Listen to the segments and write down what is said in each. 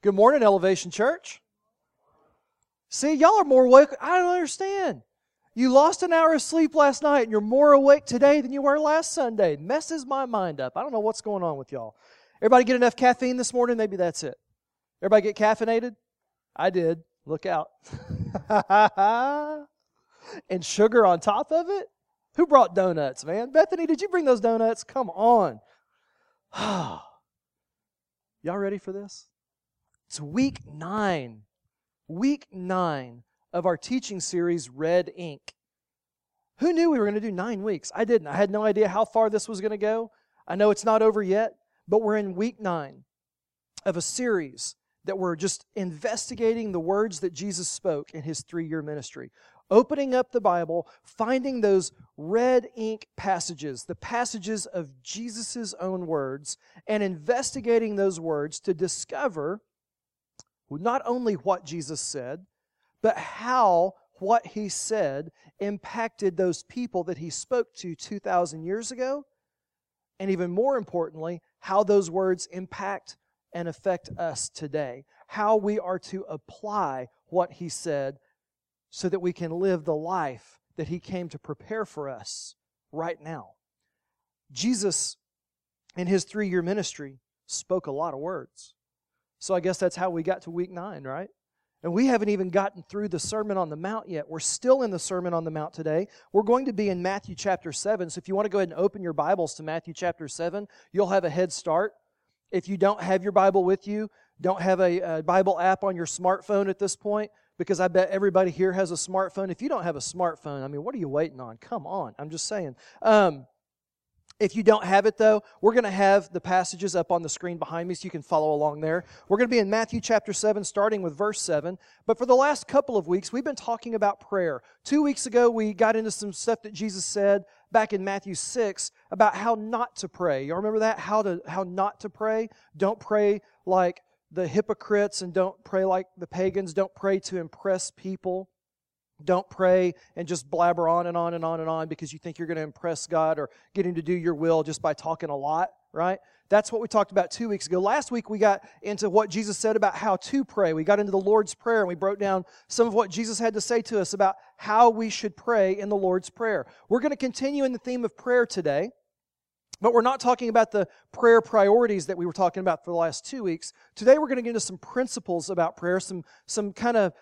Good morning, Elevation Church. See, y'all are more awake. I don't understand. You lost an hour of sleep last night, and you're more awake today than you were last Sunday. It messes my mind up. I don't know what's going on with y'all. Everybody get enough caffeine this morning? Maybe that's it. Everybody get caffeinated? I did. Look out. And sugar on top of it? Who brought donuts, man? Bethany, did you bring those donuts? Come on. Y'all ready for this? It's week 9. Week 9 of our teaching series, Red Ink. Who knew we were going to do 9 weeks? I didn't. I had no idea how far this was going to go. I know it's not over yet, but we're in week 9 of a series that we're just investigating the words that Jesus spoke in his 3-year ministry. Opening up the Bible, finding those red ink passages, the passages of Jesus' own words, and investigating those words to discover not only what Jesus said, but how what he said impacted those people that he spoke to 2,000 years ago, and even more importantly, how those words impact and affect us today, how we are to apply what he said so that we can live the life that he came to prepare for us right now. Jesus, in his 3-year ministry, spoke a lot of words. So I guess that's how we got to week 9, right? And we haven't even gotten through the Sermon on the Mount yet. We're still in the Sermon on the Mount today. We're going to be in Matthew chapter 7. So if you want to go ahead and open your Bibles to Matthew chapter 7, you'll have a head start. If you don't have your Bible with you, don't have a Bible app on your smartphone at this point, because I bet everybody here has a smartphone. If you don't have a smartphone, I mean, what are you waiting on? Come on, I'm just saying. If you don't have it, though, we're going to have the passages up on the screen behind me so you can follow along there. We're going to be in Matthew chapter 7, starting with verse 7. But for the last couple of weeks, we've been talking about prayer. 2 weeks ago, we got into some stuff that Jesus said back in Matthew 6 about how not to pray. Y'all remember that? How not to pray? Don't pray like the hypocrites, and don't pray like the pagans. Don't pray to impress people. Don't pray and just blabber on and on and on and on because you think you're going to impress God or get him to do your will just by talking a lot, right? That's what we talked about 2 weeks ago. Last week, we got into what Jesus said about how to pray. We got into the Lord's Prayer, and we broke down some of what Jesus had to say to us about how we should pray in the Lord's Prayer. We're going to continue in the theme of prayer today. But we're not talking about the prayer priorities that we were talking about for the last 2 weeks. Today we're going to get into some principles about prayer, some kind of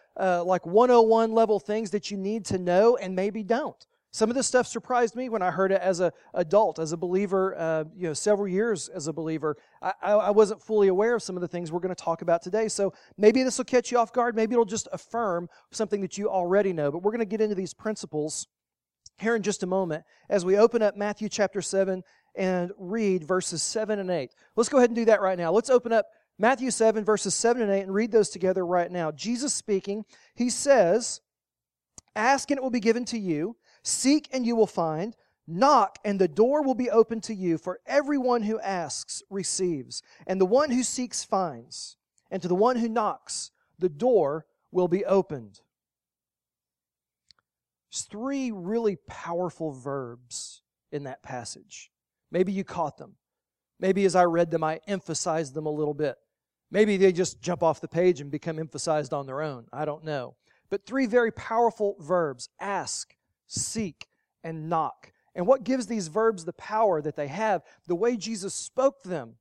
like 101 level things that you need to know and maybe don't. Some of this stuff surprised me when I heard it as an adult, as a believer, several years as a believer. I wasn't fully aware of some of the things we're going to talk about today. So maybe this will catch you off guard. Maybe it'll just affirm something that you already know. But we're going to get into these principles here in just a moment as we open up Matthew chapter 7 and read verses 7 and 8. Let's go ahead and do that right now. Let's open up Matthew 7, verses 7 and 8, and read those together right now. Jesus speaking, he says, "Ask and it will be given to you, seek and you will find, knock and the door will be opened to you, for everyone who asks receives, and the one who seeks finds, and to the one who knocks, the door will be opened." There's 3 really powerful verbs in that passage. Maybe you caught them. Maybe as I read them, I emphasized them a little bit. Maybe they just jump off the page and become emphasized on their own. I don't know. But 3 very powerful verbs: ask, seek, and knock. And what gives these verbs the power that they have? The way Jesus spoke them.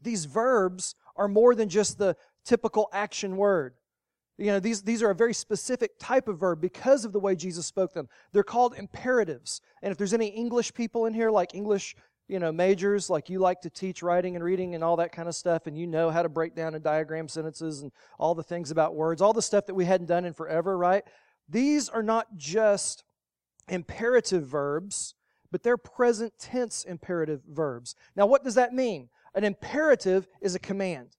These verbs are more than just the typical action word. You know, these are a very specific type of verb because of the way Jesus spoke them. They're called imperatives. And if there's any English people in here, like English, majors, like you like to teach writing and reading and all that kind of stuff, and you know how to break down and diagram sentences and all the things about words, all the stuff that we hadn't done in forever, right? These are not just imperative verbs, but they're present tense imperative verbs. Now, what does that mean? An imperative is a command.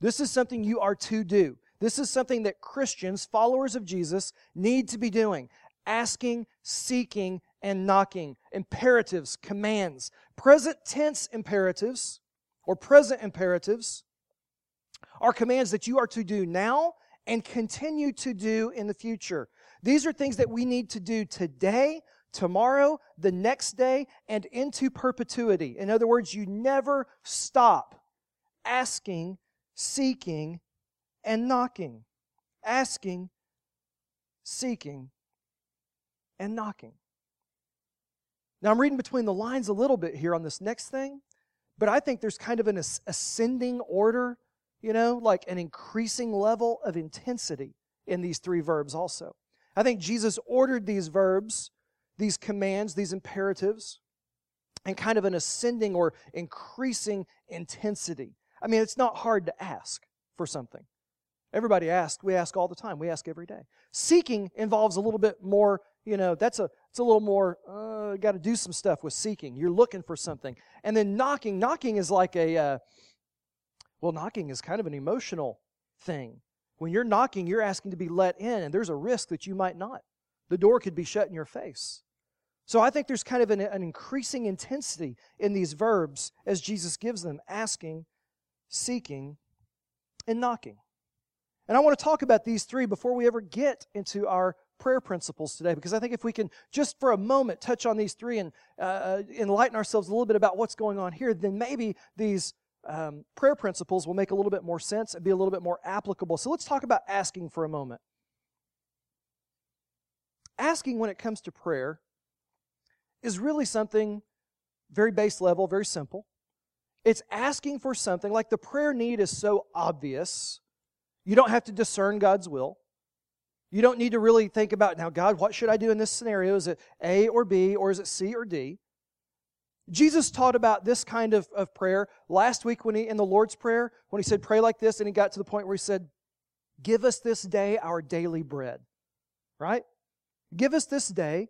This is something you are to do. This is something that Christians, followers of Jesus, need to be doing. Asking, seeking, and knocking. Imperatives, commands. Present tense imperatives, or present imperatives, are commands that you are to do now and continue to do in the future. These are things that we need to do today, tomorrow, the next day, and into perpetuity. In other words, you never stop asking, seeking, and knocking. Asking, seeking, and knocking. Now, I'm reading between the lines a little bit here on this next thing, but I think there's kind of an ascending order, you know, like an increasing level of intensity in these three verbs also. I think Jesus ordered these verbs, these commands, these imperatives, and kind of an ascending or increasing intensity. I mean, it's not hard to ask for something. Everybody asks. We ask all the time. We ask every day. Seeking involves a little bit more, you know, it's a little more, got to do some stuff with seeking. You're looking for something. And then knocking. Knocking is like a, knocking is kind of an emotional thing. When you're knocking, you're asking to be let in, and there's a risk that you might not. The door could be shut in your face. So I think there's kind of an increasing intensity in these verbs as Jesus gives them, asking, seeking, and knocking. And I want to talk about these three before we ever get into our prayer principles today, because I think if we can just for a moment touch on these three and enlighten ourselves a little bit about what's going on here, then maybe these prayer principles will make a little bit more sense and be a little bit more applicable. So let's talk about asking for a moment. Asking when it comes to prayer is really something very base level, very simple. It's asking for something, like the prayer need is so obvious. You don't have to discern God's will. You don't need to really think about, now, God, what should I do in this scenario? Is it A or B, or is it C or D? Jesus taught about this kind of prayer last week when in the Lord's Prayer, when he said, pray like this, and he got to the point where he said, give us this day our daily bread. Right? Give us this day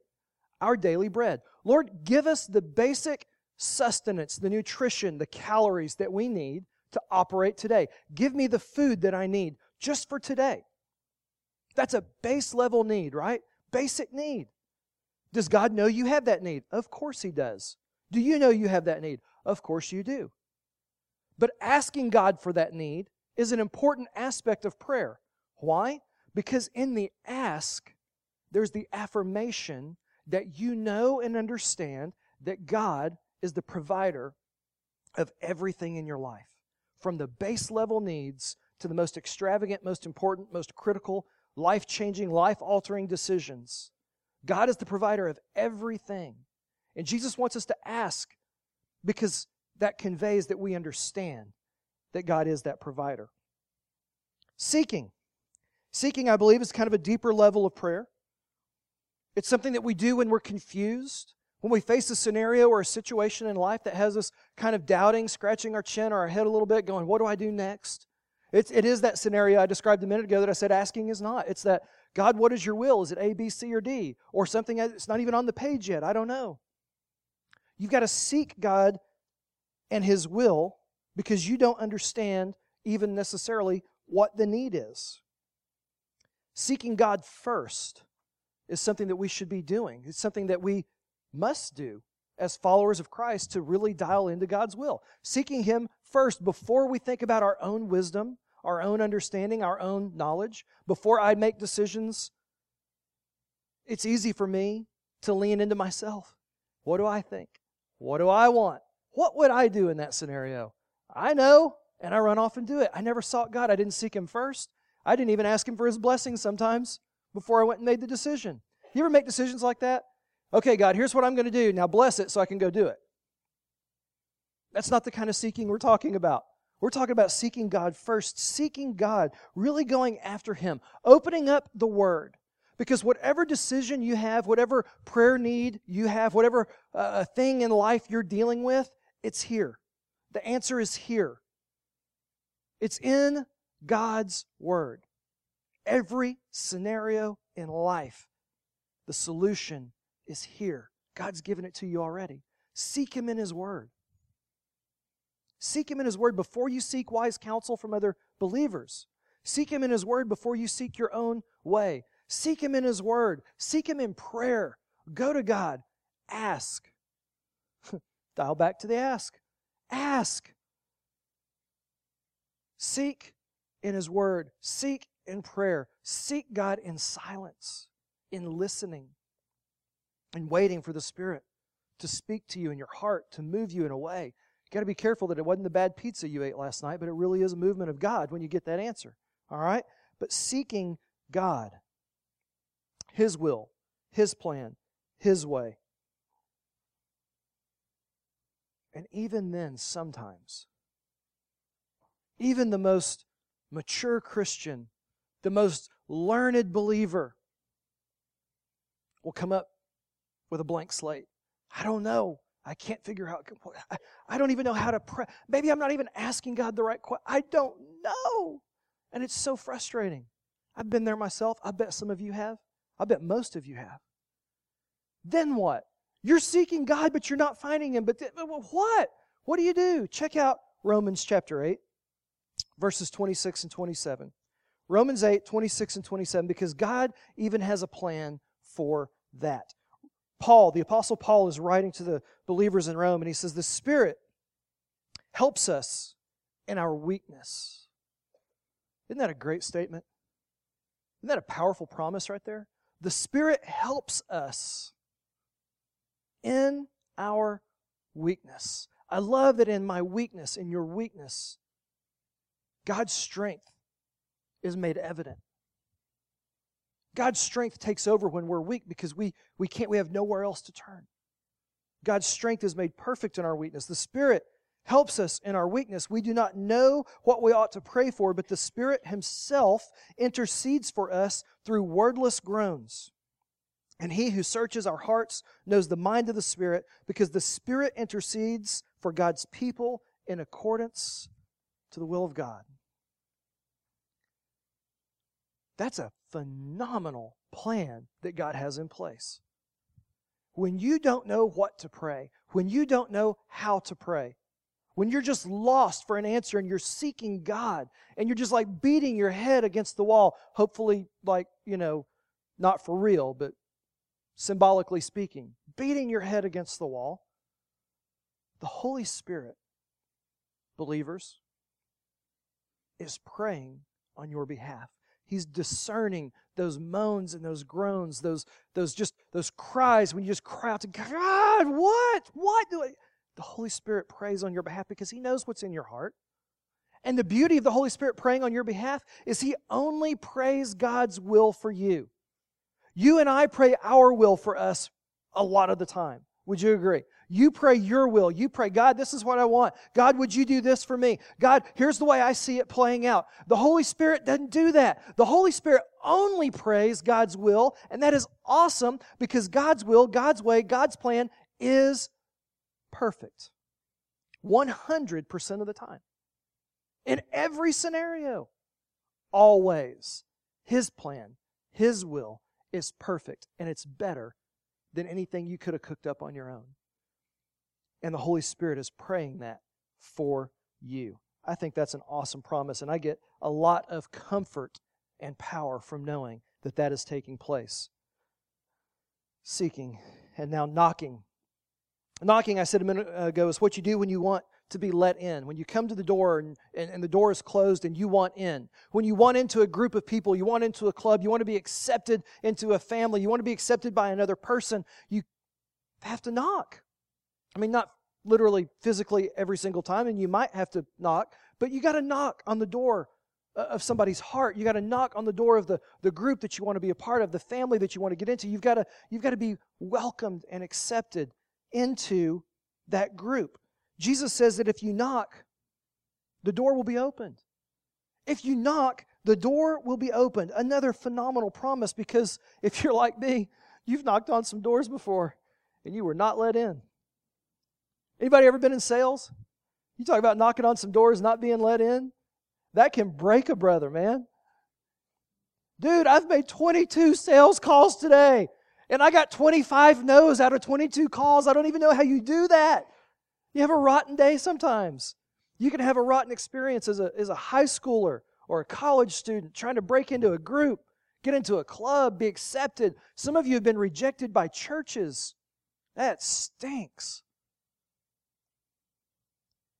our daily bread. Lord, give us the basic sustenance, the nutrition, the calories that we need to operate today. Give me the food that I need just for today. That's a base level need, right? Basic need. Does God know you have that need? Of course He does. Do you know you have that need? Of course you do. But asking God for that need is an important aspect of prayer. Why? Because in the ask, there's the affirmation that you know and understand that God is the provider of everything in your life, from the base level needs to the most extravagant, most important, most critical, life-changing, life-altering decisions. God is the provider of everything. And Jesus wants us to ask because that conveys that we understand that God is that provider. Seeking. Seeking, I believe, is kind of a deeper level of prayer. It's something that we do when we're confused, when we face a scenario or a situation in life that has us kind of doubting, scratching our chin or our head a little bit, going, what do I do next? It is that scenario I described a minute ago that I said asking is not. It's that, God, what is your will? Is it A, B, C, or D? Or something that's not even on the page yet. I don't know. You've got to seek God and His will because you don't understand even necessarily what the need is. Seeking God first is something that we should be doing. It's something that we must do as followers of Christ to really dial into God's will. Seeking Him first, before we think about our own wisdom, our own understanding, our own knowledge, before I make decisions, it's easy for me to lean into myself. What do I think? What do I want? What would I do in that scenario? I know, and I run off and do it. I never sought God. I didn't seek Him first. I didn't even ask Him for His blessings sometimes before I went and made the decision. You ever make decisions like that? Okay, God, here's what I'm going to do. Now bless it so I can go do it. That's not the kind of seeking we're talking about. We're talking about seeking God first, seeking God, really going after Him, opening up the Word. Because whatever decision you have, whatever prayer need you have, whatever thing in life you're dealing with, it's here. The answer is here. It's in God's Word. Every scenario in life, the solution is here. God's given it to you already. Seek Him in His Word. Seek Him in His Word before you seek wise counsel from other believers. Seek Him in His Word before you seek your own way. Seek Him in His Word. Seek Him in prayer. Go to God. Ask. Dial back to the ask. Ask. Seek in His Word. Seek in prayer. Seek God in silence, in listening, and waiting for the Spirit to speak to you in your heart, to move you in a way You got to be careful that it wasn't the bad pizza you ate last night, but it really is a movement of God when you get that answer. All right? But seeking God, His will, His plan, His way. And even then, sometimes, even the most mature Christian, the most learned believer will come up with a blank slate. I don't know. I can't figure out. I don't even know how to pray. Maybe I'm not even asking God the right question. I don't know. And it's so frustrating. I've been there myself. I bet some of you have. I bet most of you have. Then what? You're seeking God, but you're not finding Him. But what? What do you do? Check out Romans chapter 8, verses 26 and 27. Romans 8, 26 and 27, because God even has a plan for that. Paul, the Apostle Paul, is writing to the believers in Rome, and he says, the Spirit helps us in our weakness. Isn't that a great statement? Isn't that a powerful promise right there? The Spirit helps us in our weakness. I love that in my weakness, in your weakness, God's strength is made evident. God's strength takes over when we're weak because we have nowhere else to turn. God's strength is made perfect in our weakness. The Spirit helps us in our weakness. We do not know what we ought to pray for, but the Spirit Himself intercedes for us through wordless groans. And He who searches our hearts knows the mind of the Spirit, because the Spirit intercedes for God's people in accordance to the will of God. That's a phenomenal plan that God has in place. When you don't know what to pray, when you don't know how to pray, when you're just lost for an answer and you're seeking God and you're just like beating your head against the wall, hopefully like, not for real, but symbolically speaking, beating your head against the wall, the Holy Spirit, believers, is praying on your behalf. He's discerning those moans and those groans, those cries when you just cry out to God, what? What do I? The Holy Spirit prays on your behalf because He knows what's in your heart. And the beauty of the Holy Spirit praying on your behalf is He only prays God's will for you. You and I pray our will for us a lot of the time. Would you agree? You pray your will. You pray, God, this is what I want. God, would you do this for me? God, here's the way I see it playing out. The Holy Spirit doesn't do that. The Holy Spirit only prays God's will, and that is awesome because God's will, God's way, God's plan is perfect 100% of the time. In every scenario, always, His plan, His will is perfect, and it's better than anything you could have cooked up on your own. And the Holy Spirit is praying that for you. I think that's an awesome promise, and I get a lot of comfort and power from knowing that that is taking place. Seeking, and now knocking. Knocking, I said a minute ago, is what you do when you want to be let in. When you come to the door and the door is closed and you want in. When you want into a group of people, you want into a club, you want to be accepted into a family, you want to be accepted by another person, you have to knock. I mean, not literally physically every single time, and you might have to knock, but you got to knock on the door of somebody's heart. You got to knock on the door of the group that you want to be a part of, the family that you want to get into. You've got to be welcomed and accepted into that group. Jesus says that if you knock, the door will be opened. If you knock, the door will be opened. Another phenomenal promise, because if you're like me, you've knocked on some doors before and you were not let in. Anybody ever been in sales? You talk about knocking on some doors, not being let in? That can break a brother, man. Dude, I've made 22 sales calls today, and I got 25 no's out of 22 calls. I don't even know how you do that. You have a rotten day sometimes. You can have a rotten experience as a high schooler or a college student trying to break into a group, get into a club, be accepted. Some of you have been rejected by churches. That stinks.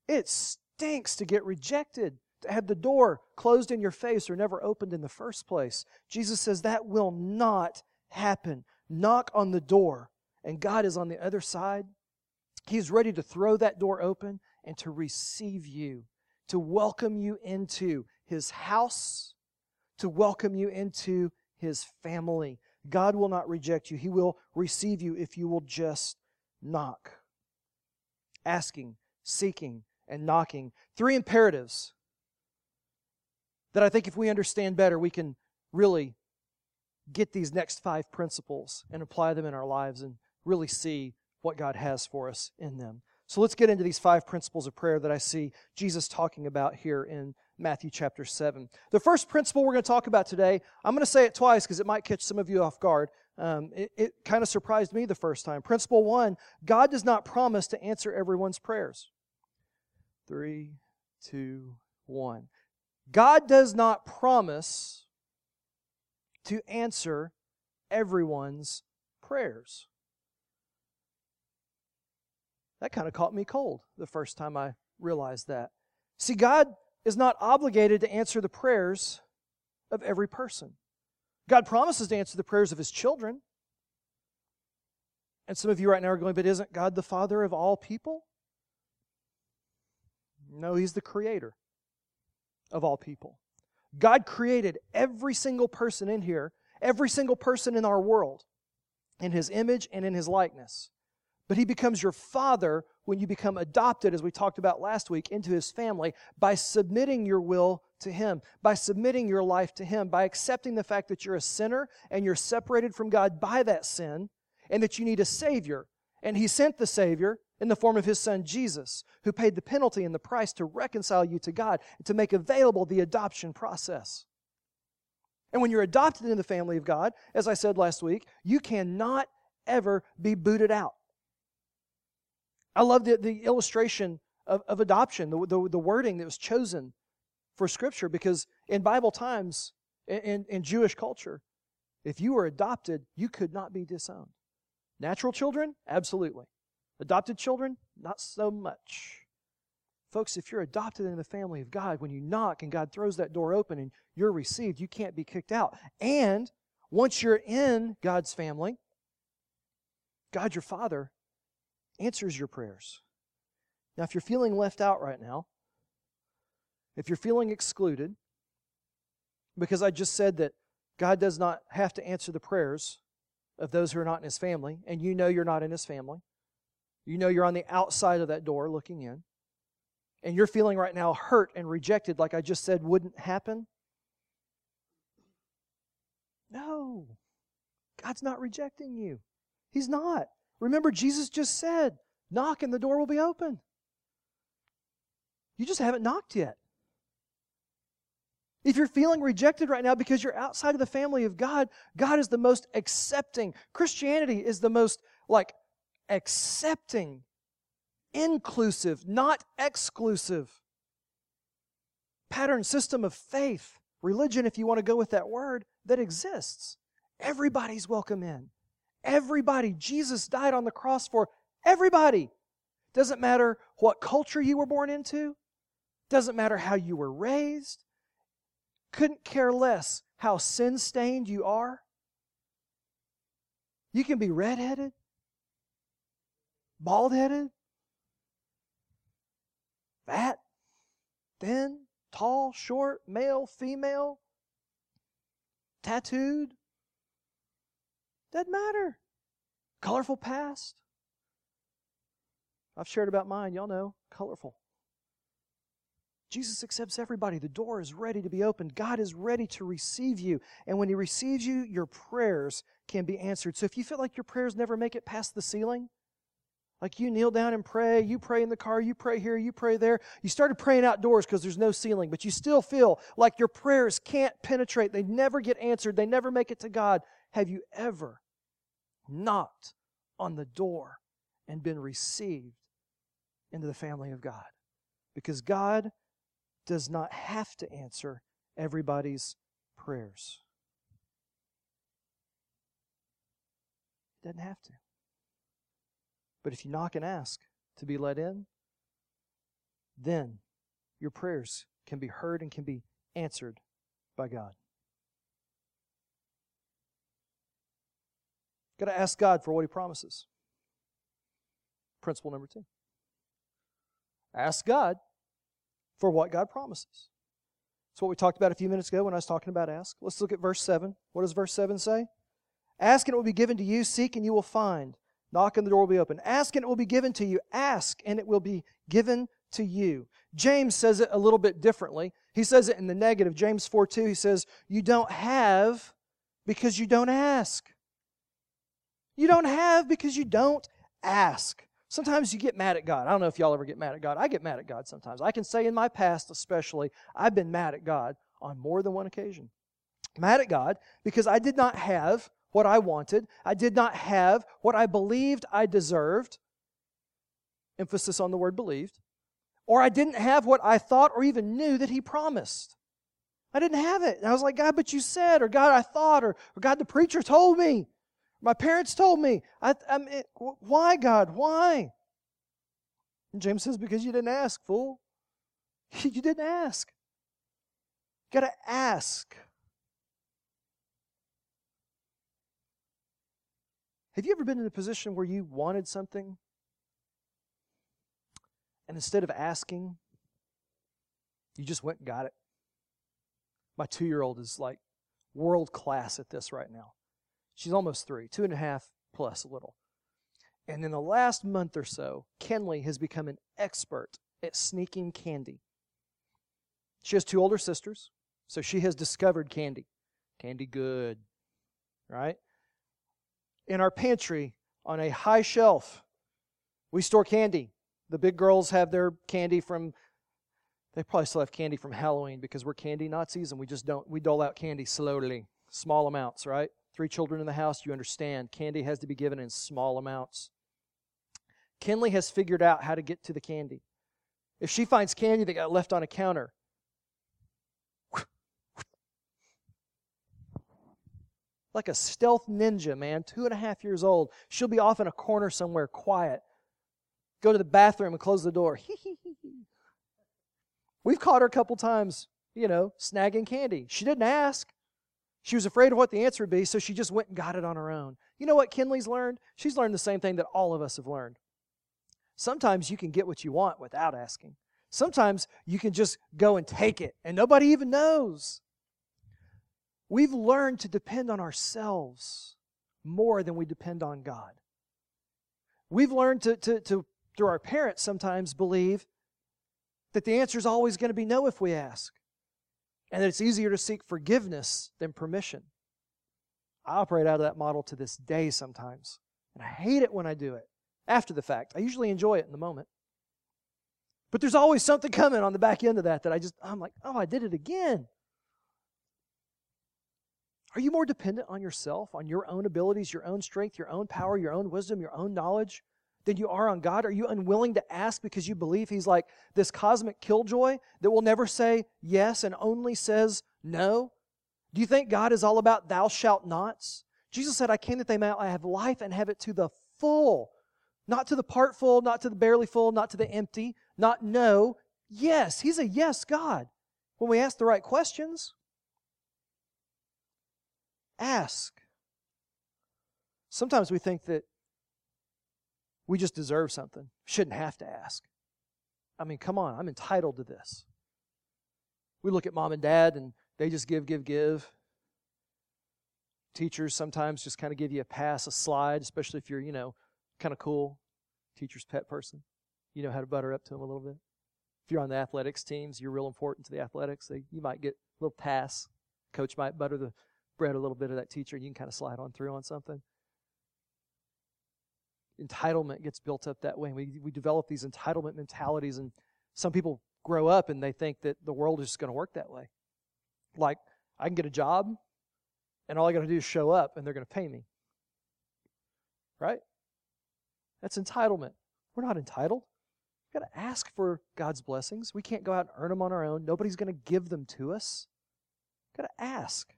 It stinks to get rejected, to have the door closed in your face or never opened in the first place. Jesus says that will not happen. Knock on the door, and God is on the other side. He's ready to throw that door open and to receive you, to welcome you into his house, to welcome you into his family. God will not reject you. He will receive you if you will just knock. Asking, seeking, and knocking. Three imperatives that I think if we understand better, we can really get these next five principles and apply them in our lives and really see what God has for us in them. So let's get into these five principles of prayer that I see Jesus talking about here in Matthew chapter 7. The first principle we're going to talk about today, I'm going to say it twice because it might catch some of you off guard. It kind of surprised me the first time. Principle one, God does not promise to answer everyone's prayers. 3, 2, 1. God does not promise to answer everyone's prayers. That kind of caught me cold the first time I realized that. See, God is not obligated to answer the prayers of every person. God promises to answer the prayers of His children. And some of you right now are going, but isn't God the Father of all people? No, He's the Creator of all people. God created every single person in here, every single person in our world, in His image and in His likeness. But He becomes your Father when you become adopted, as we talked about last week, into His family by submitting your will to Him, by submitting your life to Him, by accepting the fact that you're a sinner and you're separated from God by that sin and that you need a Savior. And He sent the Savior in the form of His Son, Jesus, who paid the penalty and the price to reconcile you to God and to make available the adoption process. And when you're adopted into the family of God, as I said last week, you cannot ever be booted out. I love the illustration of adoption, the wording that was chosen for Scripture, because in Bible times, in Jewish culture, if you were adopted, you could not be disowned. Natural children? Absolutely. Adopted children? Not so much. Folks, if you're adopted into the family of God, when you knock and God throws that door open and you're received, you can't be kicked out. And once you're in God's family, God, your Father, answers your prayers. Now, if you're feeling left out right now, if you're feeling excluded, because I just said that God does not have to answer the prayers of those who are not in His family, and you know you're not in His family, you know you're on the outside of that door looking in, and you're feeling right now hurt and rejected like I just said wouldn't happen, no, God's not rejecting you. He's not. Remember, Jesus just said, knock and the door will be open. You just haven't knocked yet. If you're feeling rejected right now because you're outside of the family of God, God is the most accepting. Christianity is the most, accepting, inclusive, not exclusive pattern, system of faith, religion, if you want to go with that word, that exists. Everybody's welcome in. Everybody. Jesus died on the cross for everybody. Doesn't matter what culture you were born into. Doesn't matter how you were raised. Couldn't care less how sin-stained you are. You can be red-headed, bald-headed, fat, thin, tall, short, male, female, tattooed. Doesn't matter. Colorful past. I've shared about mine. Y'all know. Colorful. Jesus accepts everybody. The door is ready to be opened. God is ready to receive you. And when He receives you, your prayers can be answered. So if you feel like your prayers never make it past the ceiling, like you kneel down and pray, you pray in the car, you pray here, you pray there. You started praying outdoors because there's no ceiling, but you still feel like your prayers can't penetrate. They never get answered. They never make it to God. Have you ever knocked on the door and been received into the family of God? Because God does not have to answer everybody's prayers. He doesn't have to. But if you knock and ask to be let in, then your prayers can be heard and can be answered by God. Got to ask God for what He promises. Principle number two. Ask God for what God promises. That's what we talked about a few minutes ago when I was talking about ask. Let's look at verse 7. What does verse 7 say? Ask and it will be given to you. Seek and you will find. Knock and the door will be open. Ask and it will be given to you. Ask and it will be given to you. James says it a little bit differently. He says it in the negative. James 4:2, he says, you don't have because you don't ask. You don't have because you don't ask. Sometimes you get mad at God. I don't know if y'all ever get mad at God. I get mad at God sometimes. I can say in my past especially, I've been mad at God on more than one occasion. Mad at God because I did not have what I wanted. I did not have what I believed I deserved. Emphasis on the word believed. Or I didn't have what I thought or even knew that He promised. I didn't have it. And I was like, God, but you said, or God, I thought, or God, the preacher told me. My parents told me. Why, God? Why? And James says, because you didn't ask, fool. You didn't ask. You got to ask. Have you ever been in a position where you wanted something, and instead of asking, you just went and got it? My 2-year-old is like world class at this right now. She's almost 3, 2.5 plus a little. And in the last month or so, Kenley has become an expert at sneaking candy. She has 2 older sisters, so she has discovered candy. Candy good, right? In our pantry, on a high shelf, we store candy. The big girls have their candy from, they probably still have candy from Halloween because we're candy Nazis and we dole out candy slowly, small amounts, right? 3 children in the house, you understand. Candy has to be given in small amounts. Kenley has figured out how to get to the candy. If she finds candy that got left on a counter, like a stealth ninja, man, 2.5 years old, she'll be off in a corner somewhere quiet. Go to the bathroom and close the door. We've caught her a couple times, snagging candy. She didn't ask. She was afraid of what the answer would be, so she just went and got it on her own. You know what Kenley's learned? She's learned the same thing that all of us have learned. Sometimes you can get what you want without asking. Sometimes you can just go and take it, and nobody even knows. We've learned to depend on ourselves more than we depend on God. We've learned to through our parents, sometimes believe that the answer is always going to be no if we ask. And that it's easier to seek forgiveness than permission. I operate out of that model to this day sometimes. And I hate it when I do it. After the fact. I usually enjoy it in the moment. But there's always something coming on the back end of that I'm like, oh, I did it again. Are you more dependent on yourself, on your own abilities, your own strength, your own power, your own wisdom, your own knowledge than you are on God? Are you unwilling to ask because you believe He's like this cosmic killjoy that will never say yes and only says no? Do you think God is all about thou shalt nots? Jesus said, I came that they may have life and have it to the full. Not to the part full, not to the barely full, not to the empty, not no, yes. He's a yes God when we ask the right questions. Ask. Sometimes we think that we just deserve something. Shouldn't have to ask. I mean, come on, I'm entitled to this. We look at mom and dad and they just give. Teachers sometimes just kind of give you a pass, a slide, especially if you're, kind of cool. Teacher's pet person. You know how to butter up to them a little bit. If you're on the athletics teams, you're real important to the athletics. You might get a little pass. Coach might butter the bread a little bit of that teacher and you can kind of slide on through on something. Entitlement gets built up that way. We develop these entitlement mentalities, and some people grow up and they think that the world is just going to work that way. Like, I can get a job, and all I got to do is show up, and they're going to pay me. Right? That's entitlement. We're not entitled. We've got to ask for God's blessings. We can't go out and earn them on our own. Nobody's going to give them to us. We've got to ask.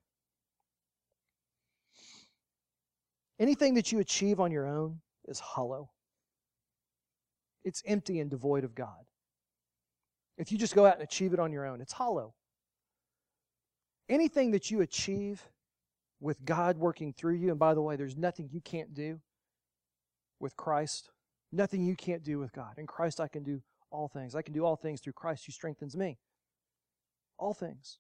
Anything that you achieve on your own is hollow. It's empty and devoid of God. If you just go out and achieve it on your own, it's hollow. Anything that you achieve with God working through you, and by the way, there's nothing you can't do with Christ, nothing you can't do with God. In Christ, I can do all things. I can do all things through Christ who strengthens me. All things.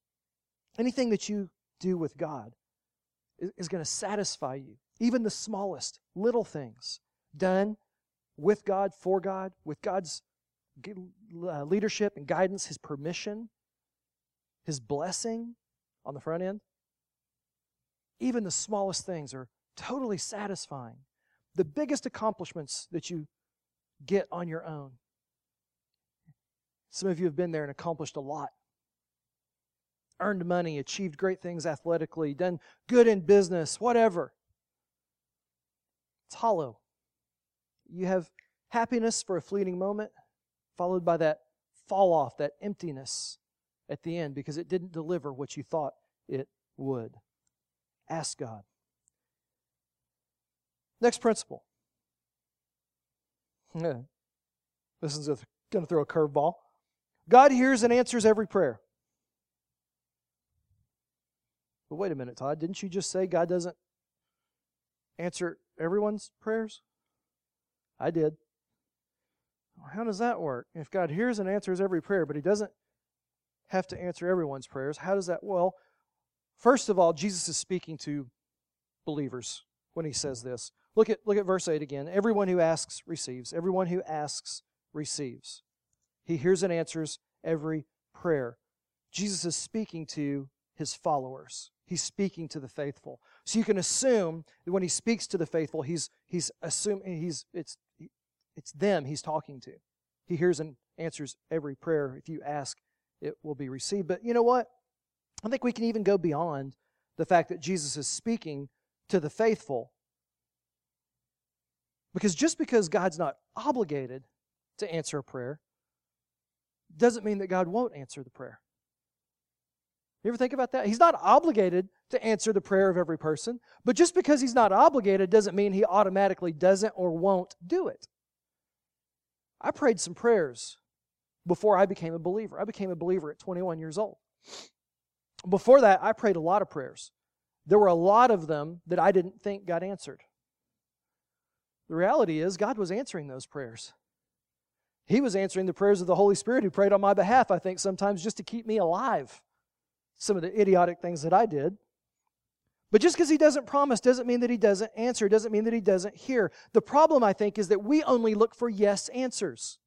Anything that you do with God is going to satisfy you. Even the smallest little things done with God, for God, with God's leadership and guidance, His permission, His blessing on the front end. Even the smallest things are totally satisfying. The biggest accomplishments that you get on your own. Some of you have been there and accomplished a lot. Earned money, achieved great things athletically, done good in business, whatever. It's hollow. You have happiness for a fleeting moment, followed by that fall off, that emptiness at the end, because it didn't deliver what you thought it would. Ask God. Next principle. This is going to throw a curveball. God hears and answers every prayer. But wait a minute, Todd. Didn't you just say God doesn't answer everyone's prayers? I did. Well, how does that work? If God hears and answers every prayer, but He doesn't have to answer everyone's prayers, how does that? Well, first of all, Jesus is speaking to believers when He says this. Look at verse 8 again. Everyone who asks receives. Everyone who asks receives. He hears and answers every prayer. Jesus is speaking to His followers. He's speaking to the faithful. So you can assume that when He speaks to the faithful, it's them He's talking to. He hears and answers every prayer. If you ask, it will be received. But you know what? I think we can even go beyond the fact that Jesus is speaking to the faithful. Because just because God's not obligated to answer a prayer doesn't mean that God won't answer the prayer. You ever think about that? He's not obligated to answer the prayer of every person, but just because He's not obligated doesn't mean He automatically doesn't or won't do it. I prayed some prayers before I became a believer. I became a believer at 21 years old. Before that, I prayed a lot of prayers. There were a lot of them that I didn't think God answered. The reality is God was answering those prayers. He was answering the prayers of the Holy Spirit who prayed on my behalf, I think, sometimes just to keep me alive. Some of the idiotic things that I did. But just because He doesn't promise doesn't mean that He doesn't answer, doesn't mean that He doesn't hear. The problem, I think, is that we only look for yes answers.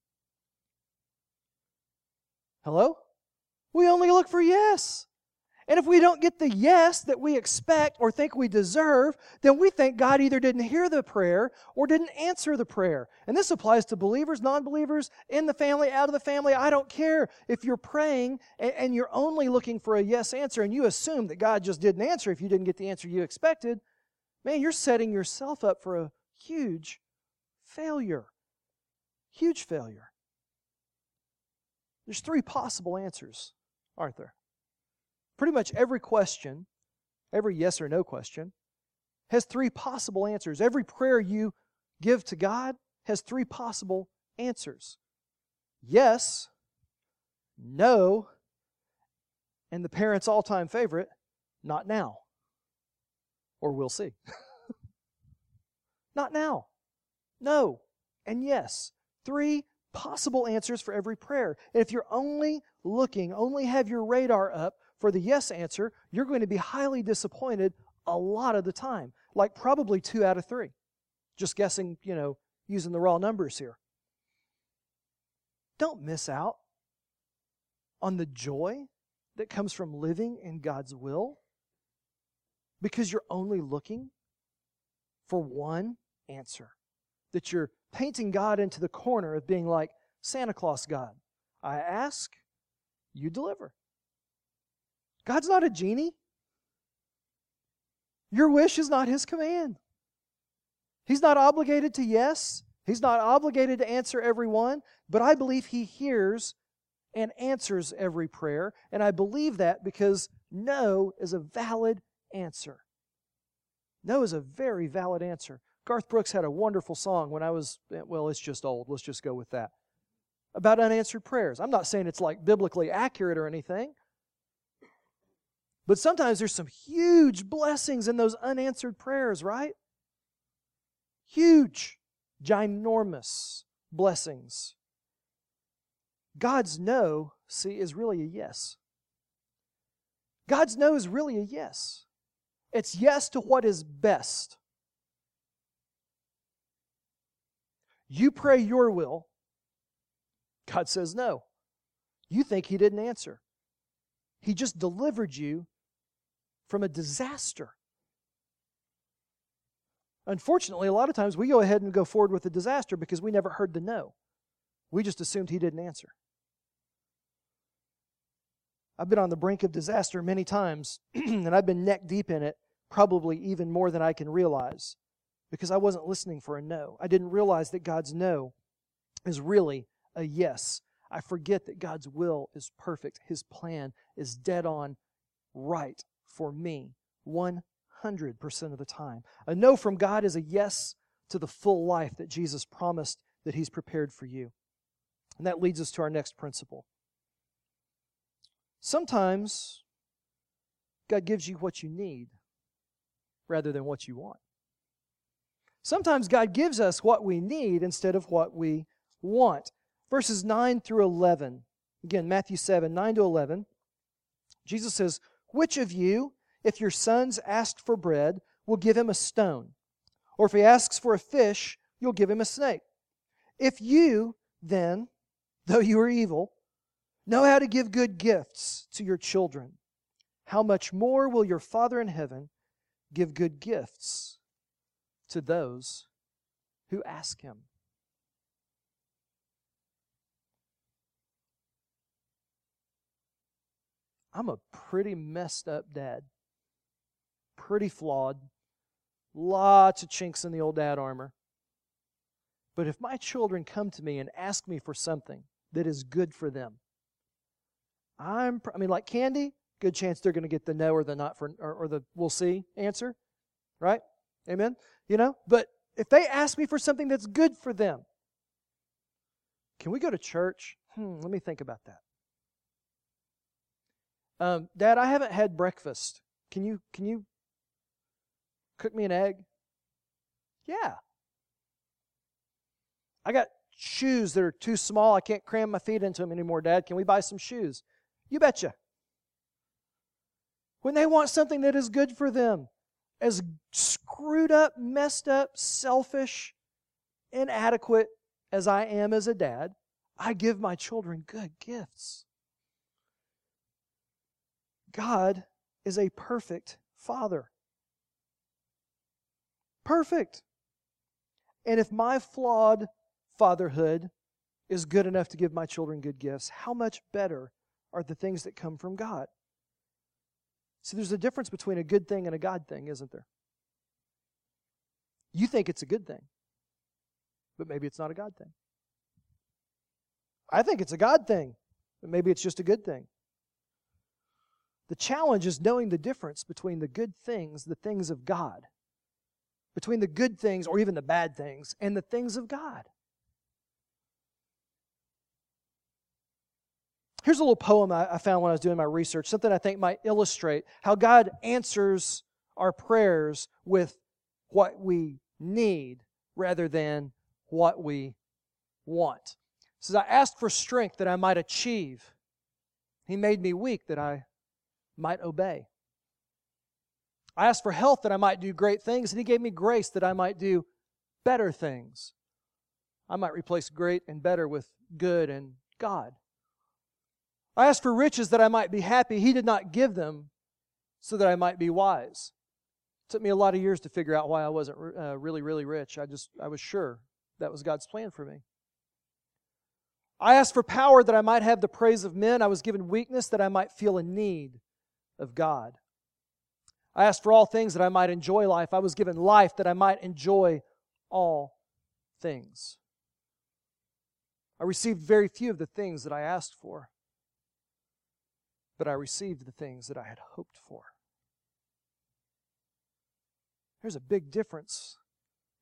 Hello? We only look for yes. And if we don't get the yes that we expect or think we deserve, then we think God either didn't hear the prayer or didn't answer the prayer. And this applies to believers, non-believers, in the family, out of the family. I don't care if you're praying and you're only looking for a yes answer and you assume that God just didn't answer if you didn't get the answer you expected. Man, you're setting yourself up for a huge failure. Huge failure. There's 3 possible answers, aren't there? Pretty much every question, every yes or no question, has 3 possible answers. Every prayer you give to God has 3 possible answers. Yes, no, and the parent's all-time favorite, not now. Or we'll see. Not now. No, and yes. 3 possible answers for every prayer. And if you're only looking, only have your radar up, for the yes answer, you're going to be highly disappointed a lot of the time, like probably 2 out of 3. Just guessing, using the raw numbers here. Don't miss out on the joy that comes from living in God's will because you're only looking for one answer. That you're painting God into the corner of being like Santa Claus God. I ask, you deliver. God's not a genie. Your wish is not His command. He's not obligated to yes. He's not obligated to answer everyone. But I believe He hears and answers every prayer. And I believe that because no is a valid answer. No is a very valid answer. Garth Brooks had a wonderful song when I was, well, it's just old. Let's just go with that. About unanswered prayers. I'm not saying it's like biblically accurate or anything. But sometimes there's some huge blessings in those unanswered prayers, right? Huge, ginormous blessings. God's no, see, is really a yes. God's no is really a yes. It's yes to what is best. You pray your will. God says no. You think he didn't answer. He just delivered you from a disaster. Unfortunately, a lot of times we go ahead and go forward with the disaster because we never heard the no. We just assumed he didn't answer. I've been on the brink of disaster many times, and I've been neck deep in it, probably even more than I can realize, because I wasn't listening for a no. I didn't realize that God's no is really a yes. I forget that God's will is perfect. His plan is dead on right for me 100% of the time. A no from God is a yes to the full life that Jesus promised that he's prepared for you. And that leads us to our next principle. Sometimes God gives you what you need rather than what you want. Sometimes God gives us what we need instead of what we want. Verses 9 through 11. Again, Matthew 7, 9 to 11. Jesus says, "Which of you, if your son's asked for bread, will give him a stone? Or if he asks for a fish, you'll give him a snake? If you, then, though you are evil, know how to give good gifts to your children, how much more will your Father in heaven give good gifts to those who ask him?" I'm a pretty messed up dad. Pretty flawed. Lots of chinks in the old dad armor. But if my children come to me and ask me for something that is good for them, I mean, like candy, good chance they're going to get the no or the not for, or the we'll see answer, right? Amen? You know, but if they ask me for something that's good for them, can we go to church? Let me think about that. Dad, I haven't had breakfast. Can you cook me an egg? Yeah. I got shoes that are too small. I can't cram my feet into them anymore, Dad. Can we buy some shoes? You betcha. When they want something that is good for them, as screwed up, messed up, selfish, inadequate as I am as a dad, I give my children good gifts. God is a perfect Father. Perfect. And if my flawed fatherhood is good enough to give my children good gifts, how much better are the things that come from God? See, there's a difference between a good thing and a God thing, isn't there? You think it's a good thing, but maybe it's not a God thing. I think it's a God thing, but maybe it's just a good thing. The challenge is knowing the difference between the things of God, between the good things or even the bad things, and the things of God. Here's a little poem I found when I was doing my research, something I think might illustrate how God answers our prayers with what we need rather than what we want. It says, "I asked for strength that I might achieve. He made me weak that I might obey. I asked for health that I might do great things, and he gave me grace that I might do better things. I might replace great and better with good and God. I asked for riches that I might be happy. He did not give them so that I might be wise." It took me a lot of years to figure out why I wasn't really, really rich. I was sure that was God's plan for me. "I asked for power that I might have the praise of men. I was given weakness that I might feel a need of God. I asked for all things that I might enjoy life. I was given life that I might enjoy all things. I received very few of the things that I asked for, but I received the things that I had hoped for." There's a big difference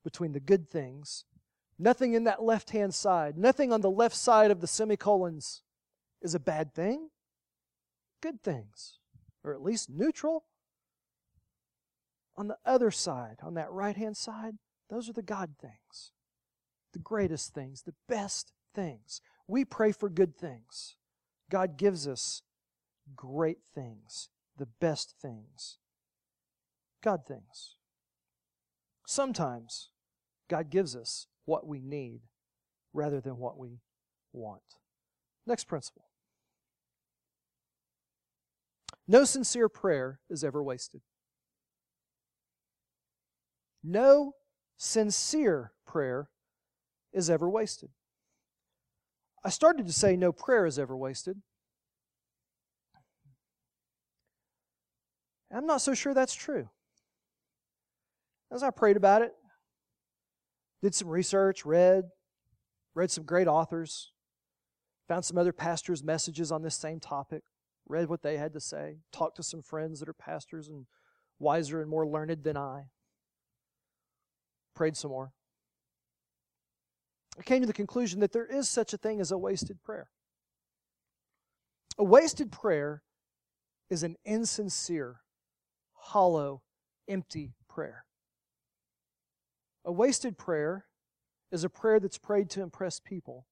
between the good things. Nothing in that left-hand side, nothing on the left side of the semicolons is a bad thing. Good things, or at least neutral. On the other side, on that right-hand side, those are the God things, the greatest things, the best things. We pray for good things. God gives us great things, the best things, God things. Sometimes God gives us what we need rather than what we want. Next principle. No sincere prayer is ever wasted. No sincere prayer is ever wasted. I started to say no prayer is ever wasted. I'm not so sure that's true. As I prayed about it, did some research, read some great authors, found some other pastors' messages on this same topic, read what they had to say, talked to some friends that are pastors and wiser and more learned than I, prayed some more. I came to the conclusion that there is such a thing as a wasted prayer. A wasted prayer is an insincere, hollow, empty prayer. A wasted prayer is a prayer that's prayed to impress people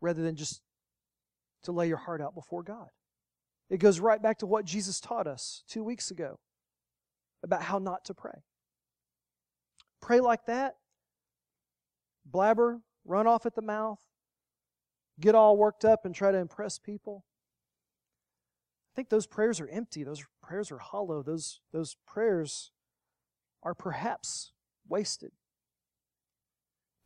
rather than just to lay your heart out before God. It goes right back to what Jesus taught us 2 weeks ago about how not to pray. Pray like that, blabber, run off at the mouth, get all worked up and try to impress people. I think those prayers are empty. Those prayers are hollow. Those prayers are perhaps wasted.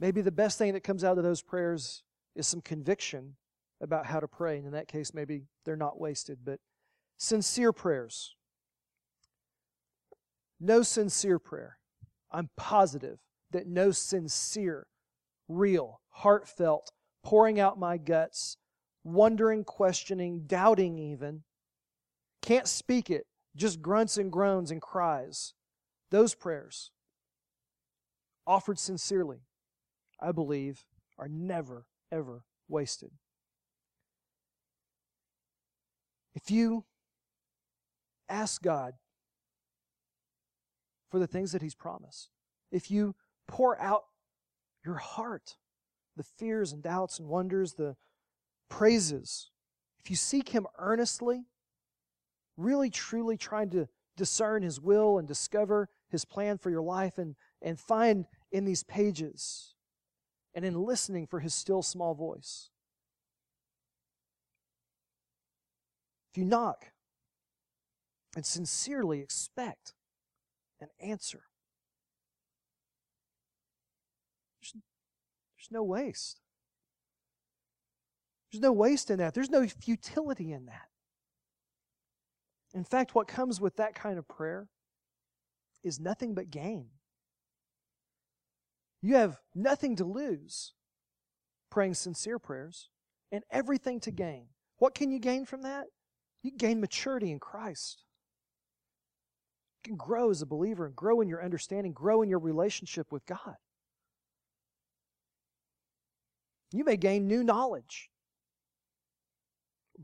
Maybe the best thing that comes out of those prayers is some conviction about how to pray, and in that case, maybe they're not wasted, but sincere prayers. No sincere prayer. I'm positive that no sincere, real, heartfelt, pouring out my guts, wondering, questioning, doubting even, can't speak it, just grunts and groans and cries. Those prayers, offered sincerely, I believe, are never, ever wasted. If you ask God for the things that He's promised, if you pour out your heart, the fears and doubts and wonders, the praises, if you seek Him earnestly, really truly trying to discern His will and discover His plan for your life and find in these pages and in listening for His still small voice. If you knock and sincerely expect an answer, there's no waste. There's no waste in that. There's no futility in that. In fact, what comes with that kind of prayer is nothing but gain. You have nothing to lose praying sincere prayers and everything to gain. What can you gain from that? You gain maturity in Christ. You can grow as a believer and grow in your understanding, grow in your relationship with God. You may gain new knowledge,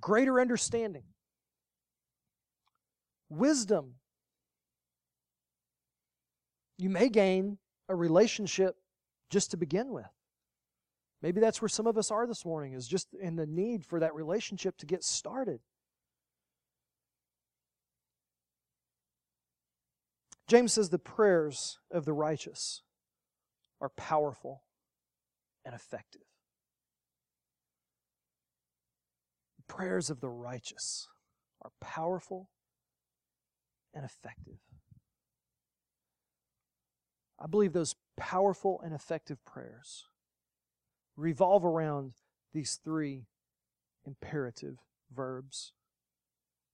greater understanding, wisdom. You may gain a relationship just to begin with. Maybe that's where some of us are this morning, is just in the need for that relationship to get started. James says the prayers of the righteous are powerful and effective. The prayers of the righteous are powerful and effective. I believe those powerful and effective prayers revolve around these three imperative verbs: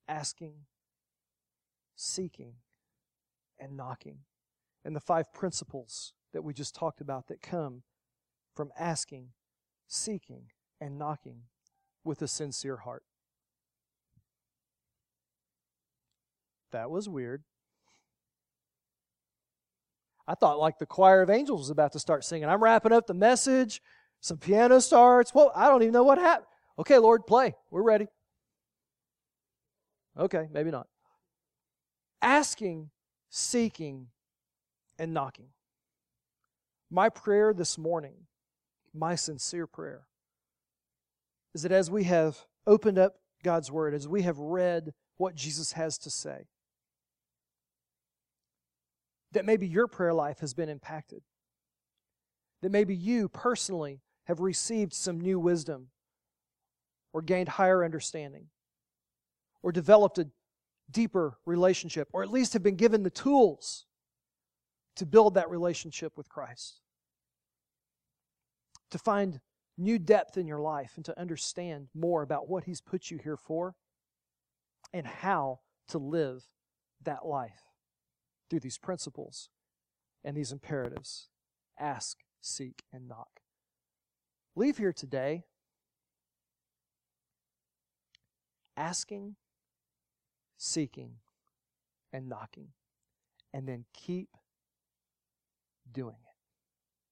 asking, seeking, and knocking. And the 5 principles that we just talked about that come from asking, seeking, and knocking with a sincere heart. That was weird. I thought like the choir of angels was about to start singing. I'm wrapping up the message. Some piano starts. Well, I don't even know what happened. Okay, Lord, play. We're ready. Okay, maybe not. Asking, seeking, and knocking. My prayer this morning, my sincere prayer, is that as we have opened up God's Word, as we have read what Jesus has to say, that maybe your prayer life has been impacted, that maybe you personally have received some new wisdom or gained higher understanding or developed a deeper relationship, or at least have been given the tools to build that relationship with Christ, to find new depth in your life and to understand more about what He's put you here for and how to live that life through these principles and these imperatives. Ask, seek, and knock. Leave here today asking, seeking, and knocking, and then keep doing it.